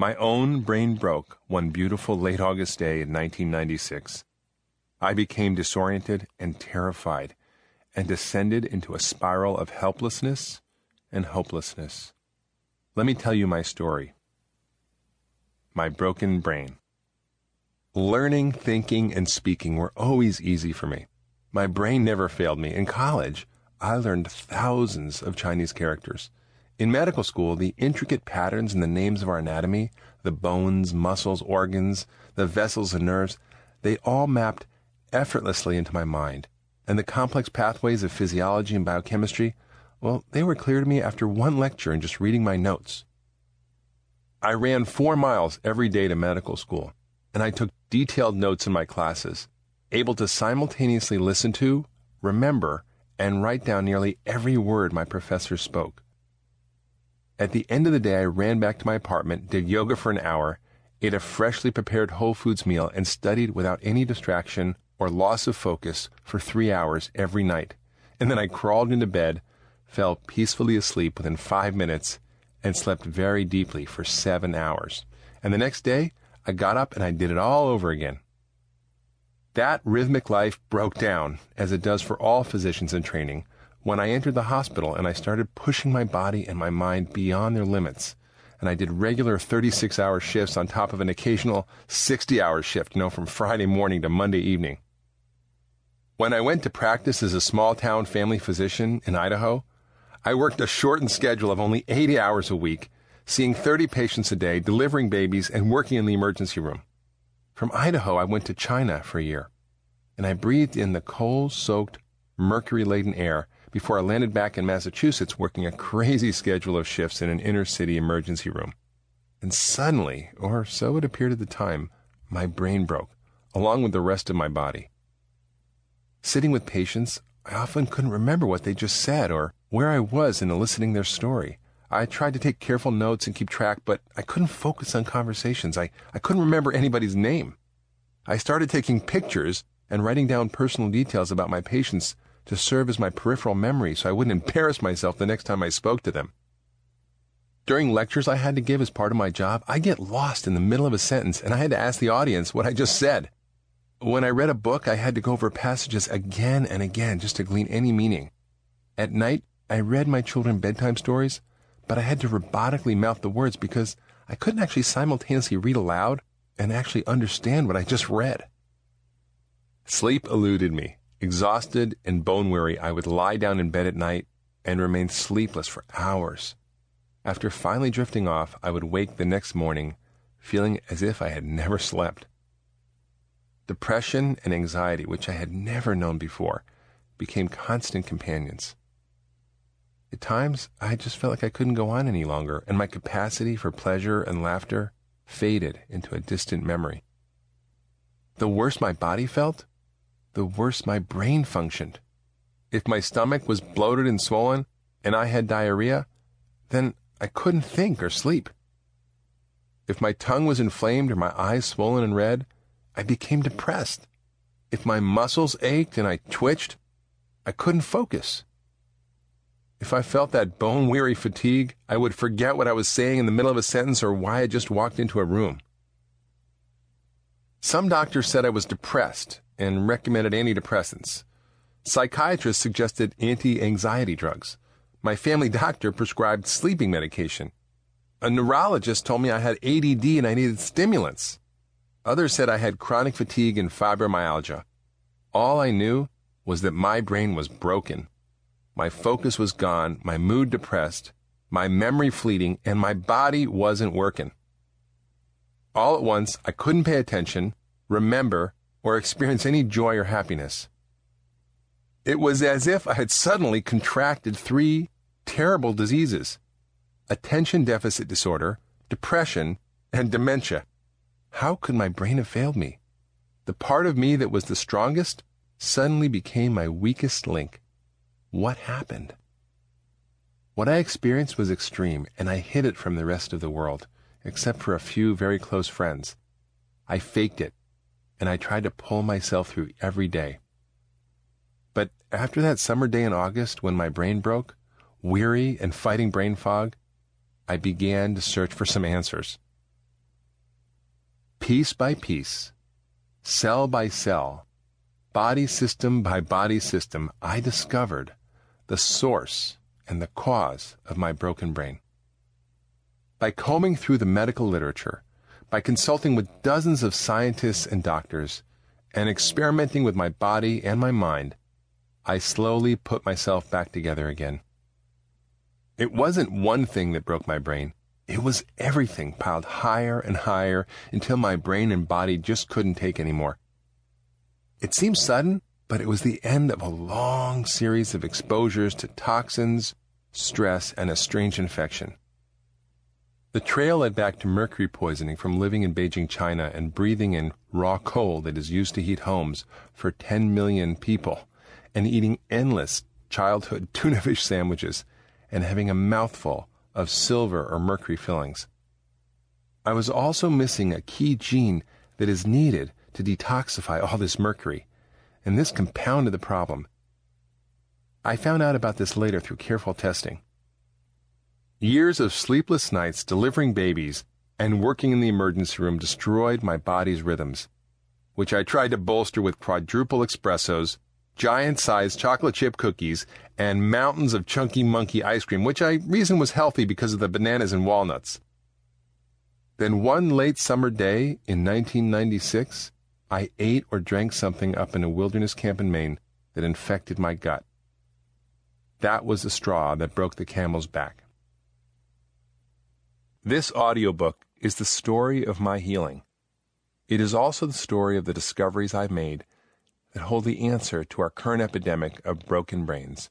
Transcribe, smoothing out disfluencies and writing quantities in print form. My own brain broke one beautiful late August day in 1996. I became disoriented and terrified and descended into a spiral of helplessness and hopelessness. Let me tell you my story. My broken brain. Learning, thinking, and speaking were always easy for me. My brain never failed me. In college, I learned thousands of Chinese characters. In medical school, the intricate patterns and the names of our anatomy, the bones, muscles, organs, the vessels and nerves, they all mapped effortlessly into my mind. And the complex pathways of physiology and biochemistry, well, they were clear to me after one lecture and just reading my notes. I ran 4 miles every day to medical school, and I took detailed notes in my classes, able to simultaneously listen to, remember, and write down nearly every word my professor spoke. At the end of the day, I ran back to my apartment, did yoga for an hour, ate a freshly prepared Whole Foods meal, and studied without any distraction or loss of focus for 3 hours every night. And then I crawled into bed, fell peacefully asleep within 5 minutes, and slept very deeply for 7 hours. And the next day, I got up and I did it all over again. That rhythmic life broke down, as it does for all physicians in training, when I entered the hospital and I started pushing my body and my mind beyond their limits. And I did regular 36-hour shifts on top of an occasional 60-hour shift, from Friday morning to Monday evening. When I went to practice as a small-town family physician in Idaho, I worked a shortened schedule of only 80 hours a week, seeing 30 patients a day, delivering babies, and working in the emergency room. From Idaho, I went to China for a year, and I breathed in the coal-soaked, mercury-laden air before I landed back in Massachusetts working a crazy schedule of shifts in an inner-city emergency room. And suddenly, or so it appeared at the time, my brain broke, along with the rest of my body. Sitting with patients, I often couldn't remember what they just said or where I was in eliciting their story. I tried to take careful notes and keep track, but I couldn't focus on conversations. I couldn't remember anybody's name. I started taking pictures and writing down personal details about my patients to serve as my peripheral memory so I wouldn't embarrass myself the next time I spoke to them. During lectures I had to give as part of my job, I get lost in the middle of a sentence and I had to ask the audience what I just said. When I read a book, I had to go over passages again and again just to glean any meaning. At night, I read my children bedtime stories, but I had to robotically mouth the words because I couldn't actually simultaneously read aloud and actually understand what I just read. Sleep eluded me. Exhausted and bone-weary, I would lie down in bed at night and remain sleepless for hours. After finally drifting off, I would wake the next morning, feeling as if I had never slept. Depression and anxiety, which I had never known before, became constant companions. At times, I just felt like I couldn't go on any longer, and my capacity for pleasure and laughter faded into a distant memory. The worse my body felt, the worse my brain functioned. If my stomach was bloated and swollen, and I had diarrhea, then I couldn't think or sleep. If my tongue was inflamed or my eyes swollen and red, I became depressed. If my muscles ached and I twitched, I couldn't focus. If I felt that bone-weary fatigue, I would forget what I was saying in the middle of a sentence or why I just walked into a room. Some doctors said I was depressed and recommended antidepressants. Psychiatrists suggested anti-anxiety drugs. My family doctor prescribed sleeping medication. A neurologist told me I had ADD and I needed stimulants. Others said I had chronic fatigue and fibromyalgia. All I knew was that my brain was broken. My focus was gone, my mood depressed, my memory fleeting, and my body wasn't working. All at once, I couldn't pay attention, remember, or experience any joy or happiness. It was as if I had suddenly contracted 3 terrible diseases: attention deficit disorder, depression, and dementia. How could my brain have failed me? The part of me that was the strongest suddenly became my weakest link. What happened? What I experienced was extreme, and I hid it from the rest of the world, except for a few very close friends. I faked it, and I tried to pull myself through every day. But after that summer day in August when my brain broke, weary and fighting brain fog, I began to search for some answers. piece by piece, cell by cell, body system by body system, I discovered the source and the cause of my broken brain. By combing through the medical literature, by consulting with dozens of scientists and doctors, and experimenting with my body and my mind, I slowly put myself back together again. It wasn't one thing that broke my brain. It was everything piled higher and higher until my brain and body just couldn't take anymore. It seemed sudden, but it was the end of a long series of exposures to toxins, stress, and a strange infection. The trail led back to mercury poisoning from living in Beijing, China, and breathing in raw coal that is used to heat homes for 10 million people, and eating endless childhood tuna fish sandwiches, and having a mouthful of silver or mercury fillings. I was also missing a key gene that is needed to detoxify all this mercury, and this compounded the problem. I found out about this later through careful testing. Years of sleepless nights delivering babies and working in the emergency room destroyed my body's rhythms, which I tried to bolster with quadruple espressos, giant-sized chocolate chip cookies, and mountains of Chunky Monkey ice cream, which I reasoned was healthy because of the bananas and walnuts. Then one late summer day in 1996, I ate or drank something up in a wilderness camp in Maine that infected my gut. That was the straw that broke the camel's back. This audiobook is the story of my healing. It is also the story of the discoveries I've made that hold the answer to our current epidemic of broken brains.